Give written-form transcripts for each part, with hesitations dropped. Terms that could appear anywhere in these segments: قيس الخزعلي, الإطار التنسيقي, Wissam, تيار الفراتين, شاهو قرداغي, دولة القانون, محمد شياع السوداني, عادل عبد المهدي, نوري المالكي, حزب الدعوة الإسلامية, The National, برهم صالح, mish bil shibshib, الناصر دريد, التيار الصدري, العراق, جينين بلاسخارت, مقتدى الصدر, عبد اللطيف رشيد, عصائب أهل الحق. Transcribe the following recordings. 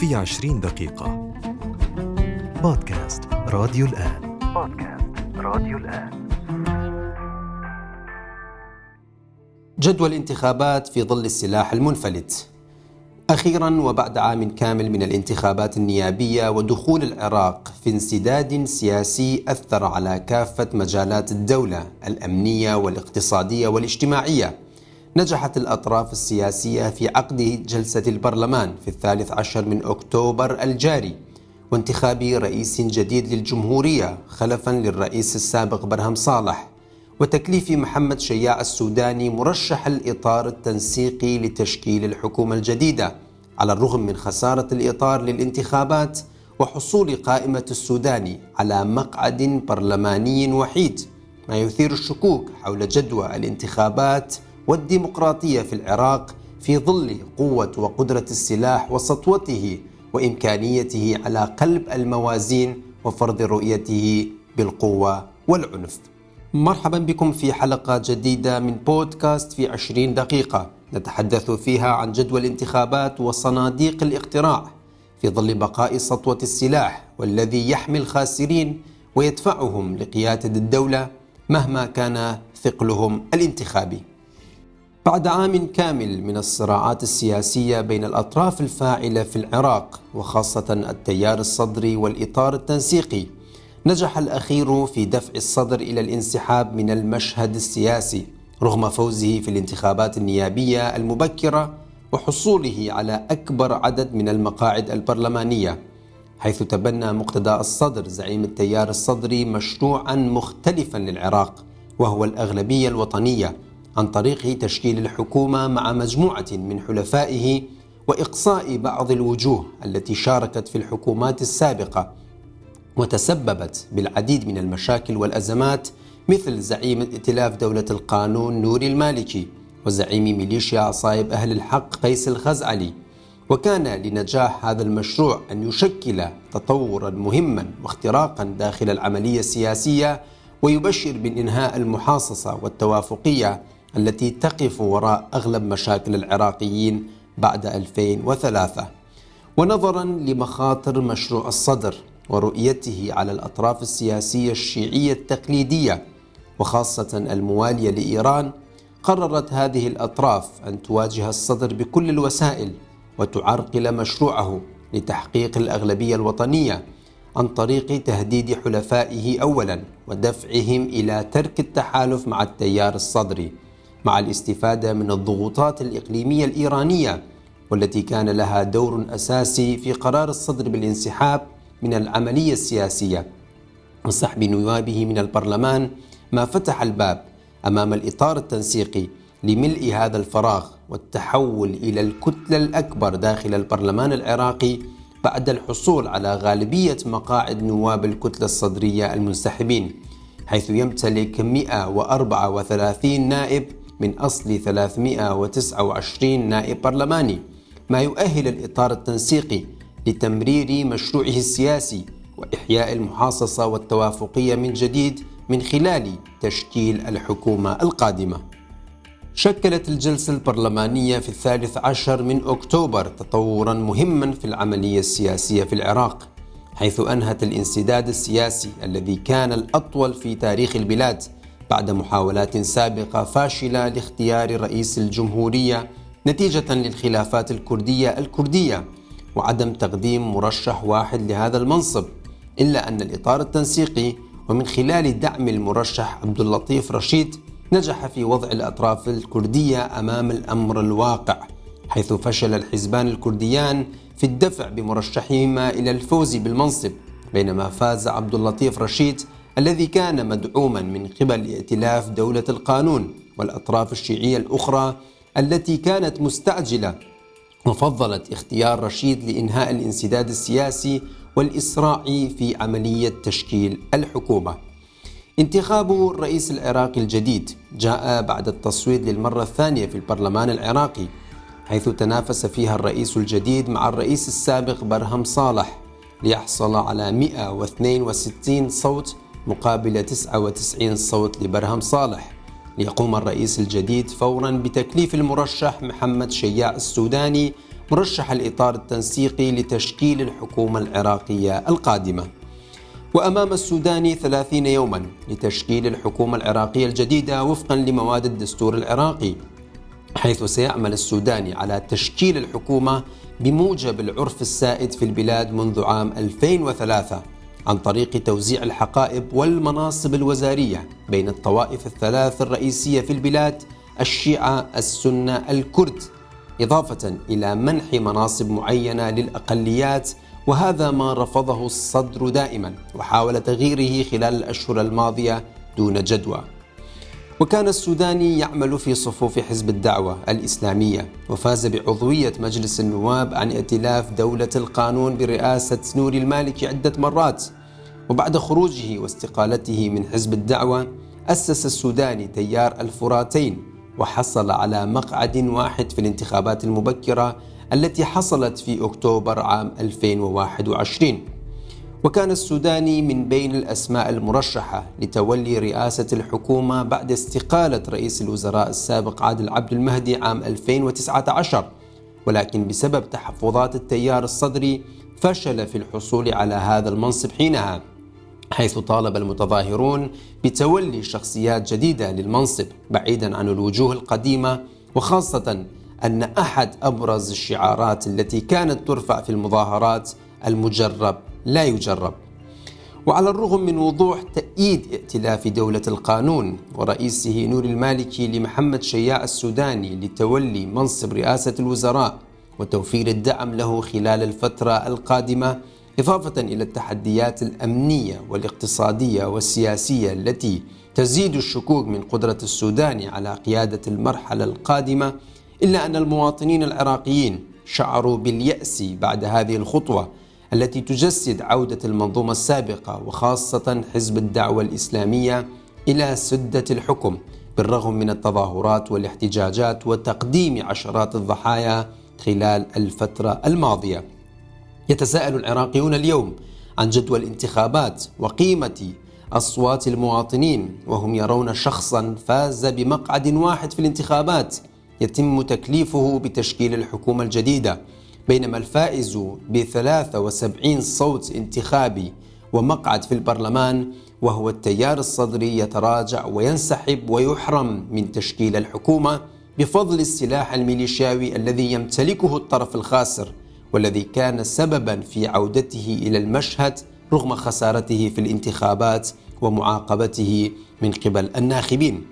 في 20 دقيقة. بودكاست راديو الآن. جدوى الانتخابات في ظل السلاح المنفلت. أخيراً وبعد عام كامل من الانتخابات النيابية ودخول العراق في انسداد سياسي أثر على كافة مجالات الدولة الأمنية والاقتصادية والاجتماعية، نجحت الأطراف السياسية في عقد جلسة البرلمان في 13 أكتوبر الجاري وانتخاب رئيس جديد للجمهورية خلفاً للرئيس السابق برهم صالح، وتكليف محمد شياع السوداني مرشح الإطار التنسيقي لتشكيل الحكومة الجديدة، على الرغم من خسارة الإطار للانتخابات وحصول قائمة السوداني على مقعد برلماني وحيد، ما يثير الشكوك حول جدوى الانتخابات والديمقراطية في العراق في ظل قوة وقدرة السلاح وسطوته وإمكانيته على قلب الموازين وفرض رؤيته بالقوة والعنف. مرحبا بكم في حلقة جديدة من بودكاست في 20 دقيقة نتحدث فيها عن جدوى الانتخابات وصناديق الاقتراع في ظل بقاء سطوة السلاح والذي يحمي الخاسرين ويدفعهم لقيادة الدولة مهما كان ثقلهم الانتخابي. بعد عام كامل من الصراعات السياسية بين الأطراف الفاعلة في العراق وخاصة التيار الصدري والإطار التنسيقي، نجح الأخير في دفع الصدر إلى الانسحاب من المشهد السياسي رغم فوزه في الانتخابات النيابية المبكرة وحصوله على أكبر عدد من المقاعد البرلمانية، حيث تبنى مقتدى الصدر زعيم التيار الصدري مشروعا مختلفا للعراق وهو الأغلبية الوطنية عن طريق تشكيل الحكومة مع مجموعة من حلفائه وإقصاء بعض الوجوه التي شاركت في الحكومات السابقة وتسببت بالعديد من المشاكل والأزمات، مثل زعيم ائتلاف دولة القانون نوري المالكي وزعيم ميليشيا عصائب أهل الحق قيس الخزعلي. وكان لنجاح هذا المشروع أن يشكل تطوراً مهماً واختراقاً داخل العملية السياسية ويبشر بإنهاء المحاصصة والتوافقية التي تقف وراء أغلب مشاكل العراقيين بعد 2003. ونظراً لمخاطر مشروع الصدر ورؤيته على الأطراف السياسية الشيعية التقليدية وخاصة الموالية لإيران، قررت هذه الأطراف أن تواجه الصدر بكل الوسائل وتعرقل مشروعه لتحقيق الأغلبية الوطنية عن طريق تهديد حلفائه أولا ودفعهم إلى ترك التحالف مع التيار الصدري، مع الاستفادة من الضغوطات الإقليمية الإيرانية والتي كان لها دور أساسي في قرار الصدر بالانسحاب من العملية السياسية وسحب نوابه من البرلمان، ما فتح الباب أمام الإطار التنسيقي لملء هذا الفراغ والتحول إلى الكتلة الأكبر داخل البرلمان العراقي بعد الحصول على غالبية مقاعد نواب الكتلة الصدرية المنسحبين، حيث يمتلك 134 نائب من أصل 329 نائب برلماني، ما يؤهل الإطار التنسيقي لتمرير مشروعه السياسي وإحياء المحاصصة والتوافقية من جديد من خلال تشكيل الحكومة القادمة. شكلت الجلسة البرلمانية في 13 أكتوبر تطوراً مهماً في العملية السياسية في العراق، حيث أنهت الانسداد السياسي الذي كان الأطول في تاريخ البلاد بعد محاولات سابقة فاشلة لاختيار رئيس الجمهورية نتيجة للخلافات الكردية وعدم تقديم مرشح واحد لهذا المنصب، إلا أن الإطار التنسيقي ومن خلال دعم المرشح عبد اللطيف رشيد نجح في وضع الأطراف الكردية أمام الأمر الواقع، حيث فشل الحزبان الكرديان في الدفع بمرشحهما إلى الفوز بالمنصب، بينما فاز عبد اللطيف رشيد الذي كان مدعوما من قبل ائتلاف دولة القانون والأطراف الشيعية الأخرى التي كانت مستعجلة وفضلت اختيار رشيد لإنهاء الانسداد السياسي والإسراع في عملية تشكيل الحكومة. انتخاب الرئيس العراقي الجديد جاء بعد التصويت للمرة الثانية في البرلمان العراقي، حيث تنافس فيها الرئيس الجديد مع الرئيس السابق برهم صالح ليحصل على 162 صوت مقابل 99 صوت لبرهم صالح، ليقوم الرئيس الجديد فورا بتكليف المرشح محمد شياع السوداني مرشح الإطار التنسيقي لتشكيل الحكومة العراقية القادمة، وأمام السوداني 30 يوما لتشكيل الحكومة العراقية الجديدة وفقا لمواد الدستور العراقي، حيث سيعمل السوداني على تشكيل الحكومة بموجب العرف السائد في البلاد منذ عام 2003 عن طريق توزيع الحقائب والمناصب الوزارية بين الطوائف الثلاث الرئيسية في البلاد: الشيعة، السنة، الكرد، إضافة إلى منح مناصب معينة للأقليات، وهذا ما رفضه الصدر دائما وحاول تغييره خلال الأشهر الماضية دون جدوى. وكان السوداني يعمل في صفوف حزب الدعوة الإسلامية، وفاز بعضوية مجلس النواب عن ائتلاف دولة القانون برئاسة نوري المالكي عدة مرات. وبعد خروجه واستقالته من حزب الدعوة، أسس السوداني تيار الفراتين، وحصل على مقعد واحد في الانتخابات المبكرة التي حصلت في أكتوبر عام 2021. وكان السوداني من بين الأسماء المرشحة لتولي رئاسة الحكومة بعد استقالة رئيس الوزراء السابق عادل عبد المهدي عام 2019، ولكن بسبب تحفظات التيار الصدري فشل في الحصول على هذا المنصب حينها، حيث طالب المتظاهرون بتولي شخصيات جديدة للمنصب بعيدا عن الوجوه القديمة، وخاصة أن أحد أبرز الشعارات التي كانت ترفع في المظاهرات: المجرب لا يجرب. وعلى الرغم من وضوح تأييد ائتلاف دولة القانون ورئيسه نوري المالكي لمحمد شياع السوداني لتولي منصب رئاسة الوزراء وتوفير الدعم له خلال الفترة القادمة، إضافة إلى التحديات الأمنية والاقتصادية والسياسية التي تزيد الشكوك من قدرة السوداني على قيادة المرحلة القادمة، إلا أن المواطنين العراقيين شعروا باليأس بعد هذه الخطوة التي تجسد عودة المنظومة السابقة وخاصة حزب الدعوة الإسلامية إلى سدة الحكم، بالرغم من التظاهرات والاحتجاجات وتقديم عشرات الضحايا خلال الفترة الماضية. يتساءل العراقيون اليوم عن جدوى الانتخابات وقيمة أصوات المواطنين، وهم يرون شخصا فاز بمقعد واحد في الانتخابات يتم تكليفه بتشكيل الحكومة الجديدة، بينما الفائز ب73 صوت انتخابي ومقعد في البرلمان وهو التيار الصدري يتراجع وينسحب ويحرم من تشكيل الحكومة بفضل السلاح الميليشياوي الذي يمتلكه الطرف الخاسر، والذي كان سببا في عودته إلى المشهد رغم خسارته في الانتخابات ومعاقبته من قبل الناخبين.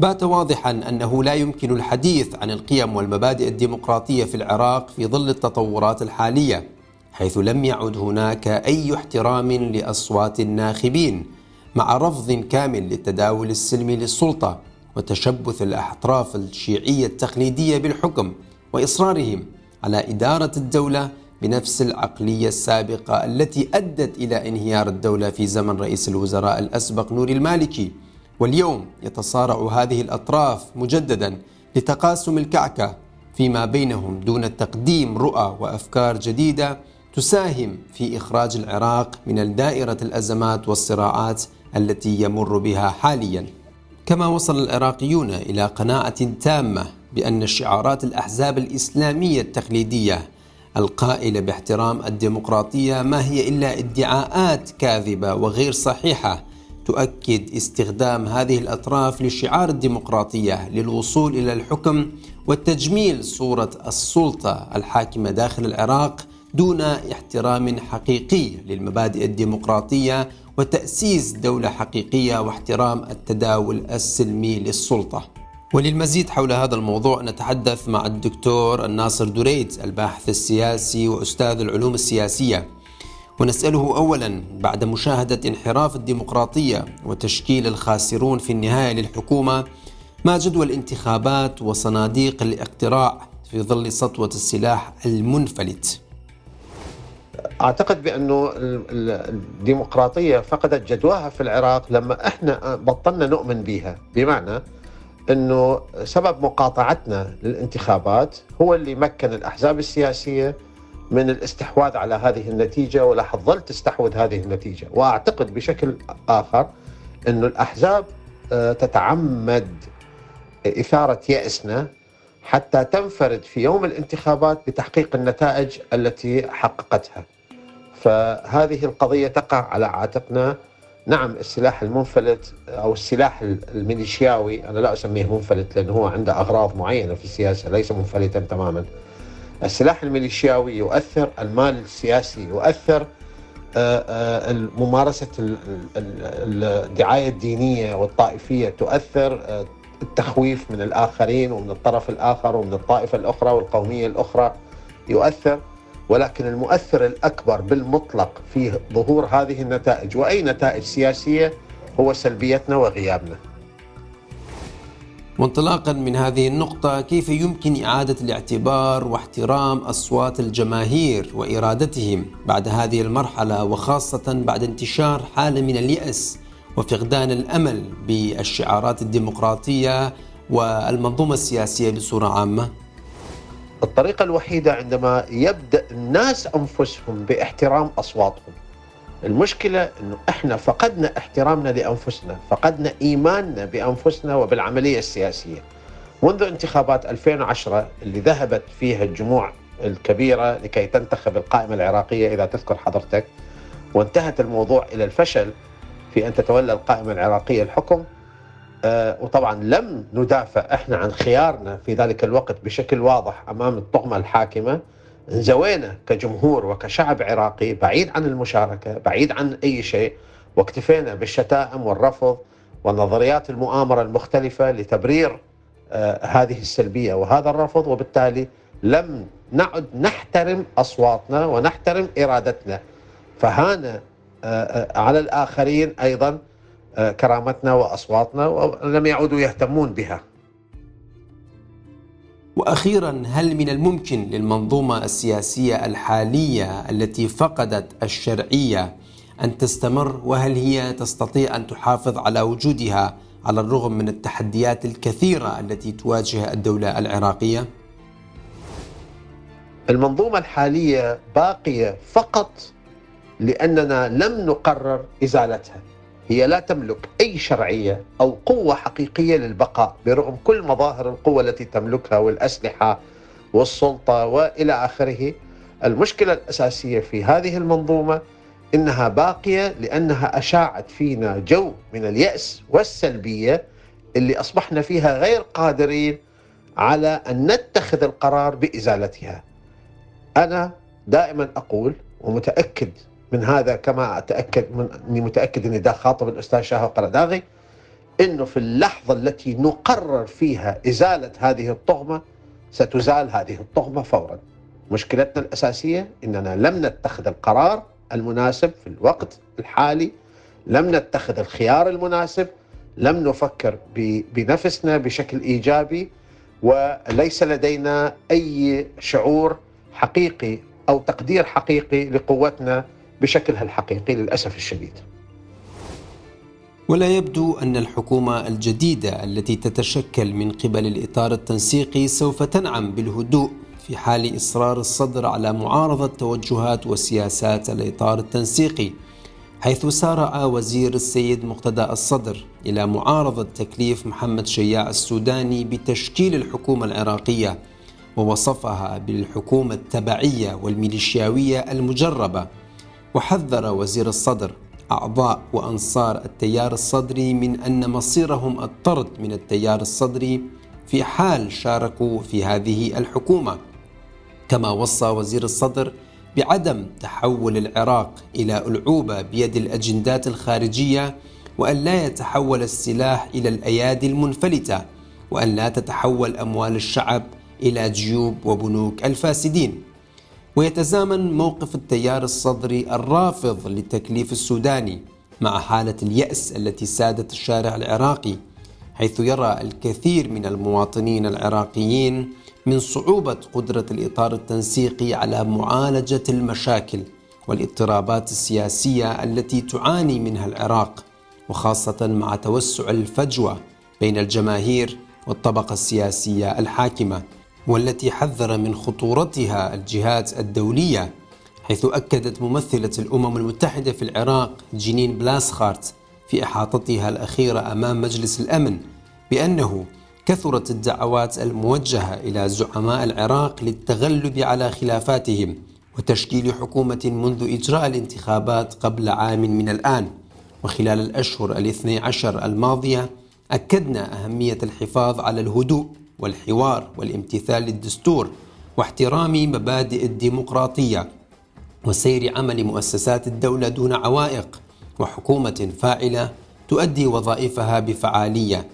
بات واضحا أنه لا يمكن الحديث عن القيم والمبادئ الديمقراطية في العراق في ظل التطورات الحالية، حيث لم يعد هناك أي احترام لأصوات الناخبين، مع رفض كامل للتداول السلمي للسلطة وتشبث الأطراف الشيعية التقليدية بالحكم، وإصرارهم على إدارة الدولة بنفس العقلية السابقة التي أدت إلى انهيار الدولة في زمن رئيس الوزراء الأسبق نوري المالكي. واليوم يتصارع هذه الأطراف مجددا لتقاسم الكعكة فيما بينهم دون تقديم رؤى وأفكار جديدة تساهم في إخراج العراق من دائرة الأزمات والصراعات التي يمر بها حاليا. كما وصل العراقيون إلى قناعة تامة بأن شعارات الأحزاب الإسلامية التقليدية القائلة باحترام الديمقراطية ما هي إلا ادعاءات كاذبة وغير صحيحة تؤكد استخدام هذه الأطراف لشعار الديمقراطية للوصول إلى الحكم وتجميل صورة السلطة الحاكمة داخل العراق دون احترام حقيقي للمبادئ الديمقراطية وتأسيس دولة حقيقية واحترام التداول السلمي للسلطة. وللمزيد حول هذا الموضوع نتحدث مع الدكتور الناصر دريد، الباحث السياسي وأستاذ العلوم السياسية، ونسأله أولا بعد مشاهدة انحراف الديمقراطية وتشكيل الخاسرون في النهاية للحكومة، ما جدوى الانتخابات وصناديق الاقتراع في ظل سطوة السلاح المنفلت؟ أعتقد بأنه الديمقراطية فقدت جدواها في العراق لما احنا بطلنا نؤمن بها، بمعنى أنه سبب مقاطعتنا للانتخابات هو اللي مكن الأحزاب السياسية من الاستحواذ على هذه النتيجة، ولا حظل تستحوذ هذه النتيجة. وأعتقد بشكل آخر أن الأحزاب تتعمد إثارة يأسنا حتى تنفرد في يوم الانتخابات بتحقيق النتائج التي حققتها. فهذه القضية تقع على عاتقنا. نعم السلاح المنفلت أو السلاح الميليشياوي، أنا لا أسميه منفلت لأنه هو عنده أغراض معينة في السياسة، ليس منفلتا تماما. السلاح الميليشياوي يؤثر، المال السياسي يؤثر، ممارسة الدعاية الدينية والطائفية تؤثر، التخويف من الآخرين ومن الطرف الآخر ومن الطائفة الأخرى والقومية الأخرى يؤثر. ولكن المؤثر الأكبر بالمطلق في ظهور هذه النتائج وأي نتائج سياسية هو سلبيتنا وغيابنا. وانطلاقا من هذه النقطة، كيف يمكن إعادة الاعتبار واحترام أصوات الجماهير وإرادتهم بعد هذه المرحلة، وخاصة بعد انتشار حالة من اليأس وفقدان الأمل بالشعارات الديمقراطية والمنظومة السياسية بصورة عامة؟ الطريقة الوحيدة عندما يبدأ الناس أنفسهم باحترام أصواتهم. المشكلة أنه إحنا فقدنا احترامنا لأنفسنا، فقدنا إيماننا بأنفسنا وبالعملية السياسية. منذ انتخابات 2010 اللي ذهبت فيها الجموع الكبيرة لكي تنتخب القائمة العراقية إذا تذكر حضرتك، وانتهت الموضوع إلى الفشل في أن تتولى القائمة العراقية الحكم. وطبعا لم ندافع إحنا عن خيارنا في ذلك الوقت بشكل واضح أمام الطغمة الحاكمة. انزوينا كجمهور وكشعب عراقي بعيد عن المشاركة، بعيد عن أي شيء، واكتفينا بالشتائم والرفض والنظريات المؤامرة المختلفة لتبرير هذه السلبية وهذا الرفض. وبالتالي لم نعد نحترم أصواتنا ونحترم إرادتنا، فهان على الآخرين أيضا كرامتنا وأصواتنا ولم يعودوا يهتمون بها. وأخيراً، هل من الممكن للمنظومة السياسية الحالية التي فقدت الشرعية أن تستمر، وهل هي تستطيع أن تحافظ على وجودها على الرغم من التحديات الكثيرة التي تواجه الدولة العراقية؟ المنظومة الحالية باقية فقط لأننا لم نقرر إزالتها. هي لا تملك أي شرعية أو قوة حقيقية للبقاء برغم كل مظاهر القوة التي تملكها والأسلحة والسلطة وإلى آخره. المشكلة الأساسية في هذه المنظومة إنها باقية لأنها أشاعت فينا جو من اليأس والسلبية اللي أصبحنا فيها غير قادرين على أن نتخذ القرار بإزالتها. أنا دائما أقول ومتأكد من هذا، كما متأكد أني دا خاطب الأستاذ شاهو قرداغي، أنه في اللحظة التي نقرر فيها إزالة هذه الطغمة ستزال هذه الطغمة فورا. مشكلتنا الأساسية أننا لم نتخذ القرار المناسب في الوقت الحالي، لم نتخذ الخيار المناسب، لم نفكر بنفسنا بشكل إيجابي، وليس لدينا أي شعور حقيقي أو تقدير حقيقي لقوتنا بشكلها الحقيقي للأسف الشديد. ولا يبدو أن الحكومة الجديدة التي تتشكل من قبل الإطار التنسيقي سوف تنعم بالهدوء في حال إصرار الصدر على معارضة توجهات وسياسات الإطار التنسيقي، حيث سارع وزير السيد مقتدى الصدر إلى معارضة تكليف محمد شياع السوداني بتشكيل الحكومة العراقية، ووصفها بالحكومة التبعية والميليشياوية المجربة. وحذر وزير الصدر أعضاء وأنصار التيار الصدري من أن مصيرهم الطرد من التيار الصدري في حال شاركوا في هذه الحكومة. كما وصى وزير الصدر بعدم تحول العراق إلى ألعوبة بيد الأجندات الخارجية، وأن لا يتحول السلاح إلى الأيادي المنفلتة، وأن لا تتحول أموال الشعب إلى جيوب وبنوك الفاسدين. ويتزامن موقف التيار الصدري الرافض للتكليف السوداني مع حالة اليأس التي سادت الشارع العراقي، حيث يرى الكثير من المواطنين العراقيين من صعوبة قدرة الإطار التنسيقي على معالجة المشاكل والاضطرابات السياسية التي تعاني منها العراق، وخاصة مع توسع الفجوة بين الجماهير والطبقة السياسية الحاكمة، والتي حذر من خطورتها الجهات الدولية، حيث أكدت ممثلة الأمم المتحدة في العراق جينين بلاسخارت في إحاطتها الأخيرة أمام مجلس الأمن بأنه كثرت الدعوات الموجهة إلى زعماء العراق للتغلب على خلافاتهم وتشكيل حكومة منذ إجراء الانتخابات قبل عام من الآن. وخلال الأشهر 12 الماضية أكدنا أهمية الحفاظ على الهدوء والحوار والامتثال للدستور واحترام مبادئ الديمقراطية وسير عمل مؤسسات الدولة دون عوائق، وحكومة فاعلة تؤدي وظائفها بفعالية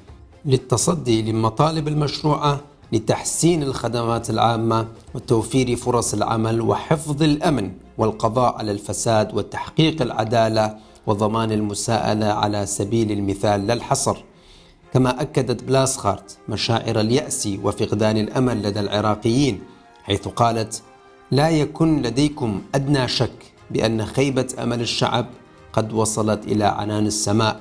للتصدي للمطالب المشروعة لتحسين الخدمات العامة وتوفير فرص العمل وحفظ الأمن والقضاء على الفساد وتحقيق العدالة وضمان المساءلة على سبيل المثال لا الحصر. كما أكدت بلاسخارت مشاعر اليأس وفقدان الأمل لدى العراقيين، حيث قالت: لا يكن لديكم أدنى شك بأن خيبة أمل الشعب قد وصلت إلى عنان السماء.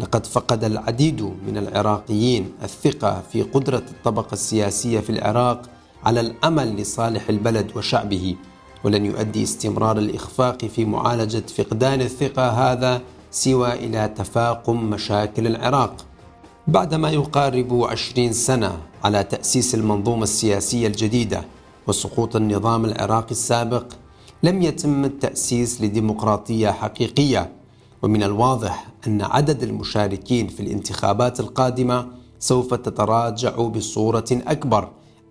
لقد فقد العديد من العراقيين الثقة في قدرة الطبقة السياسية في العراق على العمل لصالح البلد وشعبه، ولن يؤدي استمرار الإخفاق في معالجة فقدان الثقة هذا سوى إلى تفاقم مشاكل العراق. بعدما يقارب 20 سنة على تأسيس المنظومة السياسية الجديدة وسقوط النظام العراقي السابق، لم يتم التأسيس لديمقراطية حقيقية، ومن الواضح أن عدد المشاركين في الانتخابات القادمة سوف تتراجع بصورة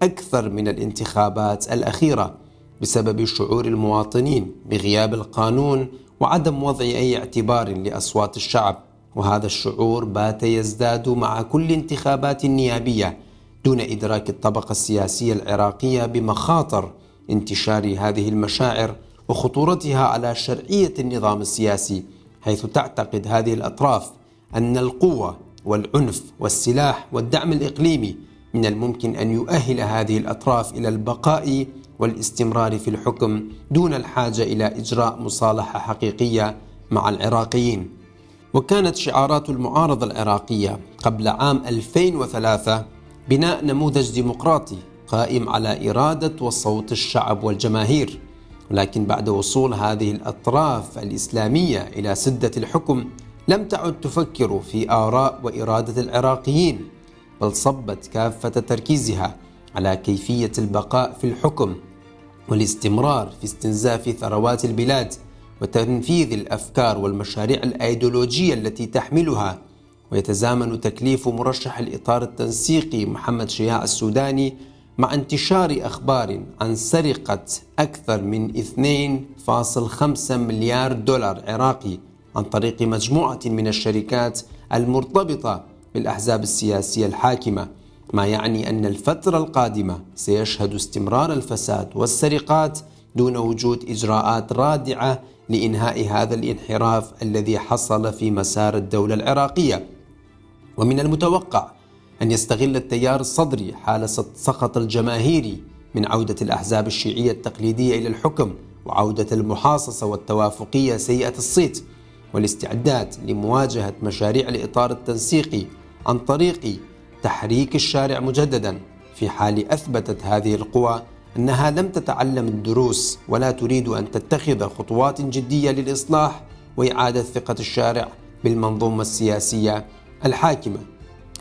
أكثر من الانتخابات الأخيرة بسبب شعور المواطنين بغياب القانون وعدم وضع أي اعتبار لأصوات الشعب، وهذا الشعور بات يزداد مع كل انتخابات نيابية دون إدراك الطبقة السياسية العراقية بمخاطر انتشار هذه المشاعر وخطورتها على شرعية النظام السياسي، حيث تعتقد هذه الأطراف أن القوة والعنف والسلاح والدعم الإقليمي من الممكن أن يؤهل هذه الأطراف إلى البقاء والاستمرار في الحكم دون الحاجة إلى إجراء مصالحة حقيقية مع العراقيين. وكانت شعارات المعارضة العراقية قبل عام 2003 بناء نموذج ديمقراطي قائم على إرادة وصوت الشعب والجماهير، ولكن بعد وصول هذه الأطراف الإسلامية إلى سدة الحكم لم تعد تفكر في آراء وإرادة العراقيين، بل صبت كافة تركيزها على كيفية البقاء في الحكم والاستمرار في استنزاف ثروات البلاد وتنفيذ الأفكار والمشاريع الأيديولوجية التي تحملها. ويتزامن تكليف مرشح الإطار التنسيقي محمد شياع السوداني مع انتشار أخبار عن سرقة أكثر من 2.5 مليار دولار عراقي عن طريق مجموعة من الشركات المرتبطة بالأحزاب السياسية الحاكمة، ما يعني أن الفترة القادمة سيشهد استمرار الفساد والسرقات دون وجود إجراءات رادعة لإنهاء هذا الانحراف الذي حصل في مسار الدولة العراقية. ومن المتوقع أن يستغل التيار الصدري حالة سقط الجماهير من عودة الأحزاب الشيعية التقليدية إلى الحكم وعودة المحاصصة والتوافقية سيئة الصيت والاستعداد لمواجهة مشاريع الإطار التنسيقي عن طريق تحريك الشارع مجددا، في حال أثبتت هذه القوى أنها لم تتعلم الدروس ولا تريد أن تتخذ خطوات جدية للإصلاح وإعادة ثقة الشارع بالمنظومة السياسية الحاكمة.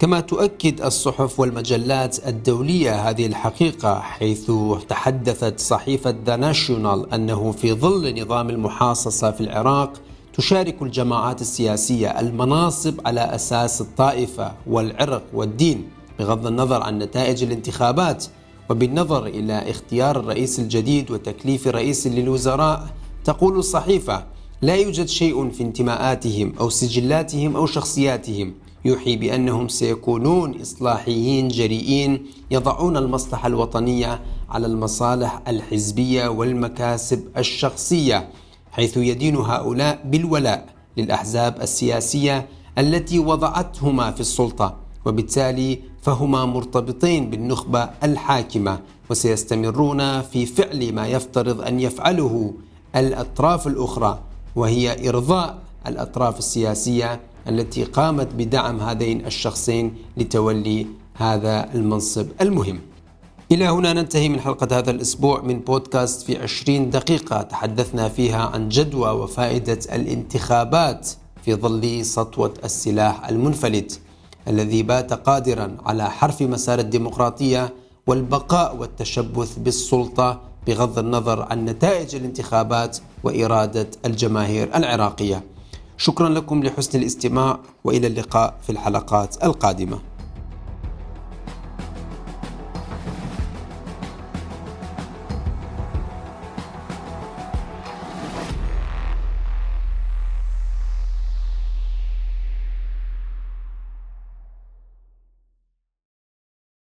كما تؤكد الصحف والمجلات الدولية هذه الحقيقة، حيث تحدثت صحيفة The National أنه في ظل نظام المحاصصة في العراق تشارك الجماعات السياسية المناصب على أساس الطائفة والعرق والدين بغض النظر عن نتائج الانتخابات، وبالنظر إلى اختيار الرئيس الجديد وتكليف رئيس للوزراء. تقول الصحيفة: لا يوجد شيء في انتماءاتهم أو سجلاتهم أو شخصياتهم يوحي بأنهم سيكونون إصلاحيين جريئين يضعون المصلحة الوطنية على المصالح الحزبية والمكاسب الشخصية، حيث يدين هؤلاء بالولاء للأحزاب السياسية التي وضعتهما في السلطة، وبالتالي فهما مرتبطين بالنخبة الحاكمة وسيستمرون في فعل ما يفترض أن يفعله الأطراف الأخرى، وهي إرضاء الأطراف السياسية التي قامت بدعم هذين الشخصين لتولي هذا المنصب المهم. إلى هنا ننتهي من حلقة هذا الأسبوع من بودكاست في 20 دقيقة، تحدثنا فيها عن جدوى وفائدة الانتخابات في ظل سطوة السلاح المنفلت. الذي بات قادرا على حرف مسار الديمقراطية والبقاء والتشبث بالسلطة بغض النظر عن نتائج الانتخابات وإرادة الجماهير العراقية. شكرا لكم لحسن الاستماع، وإلى اللقاء في الحلقات القادمة.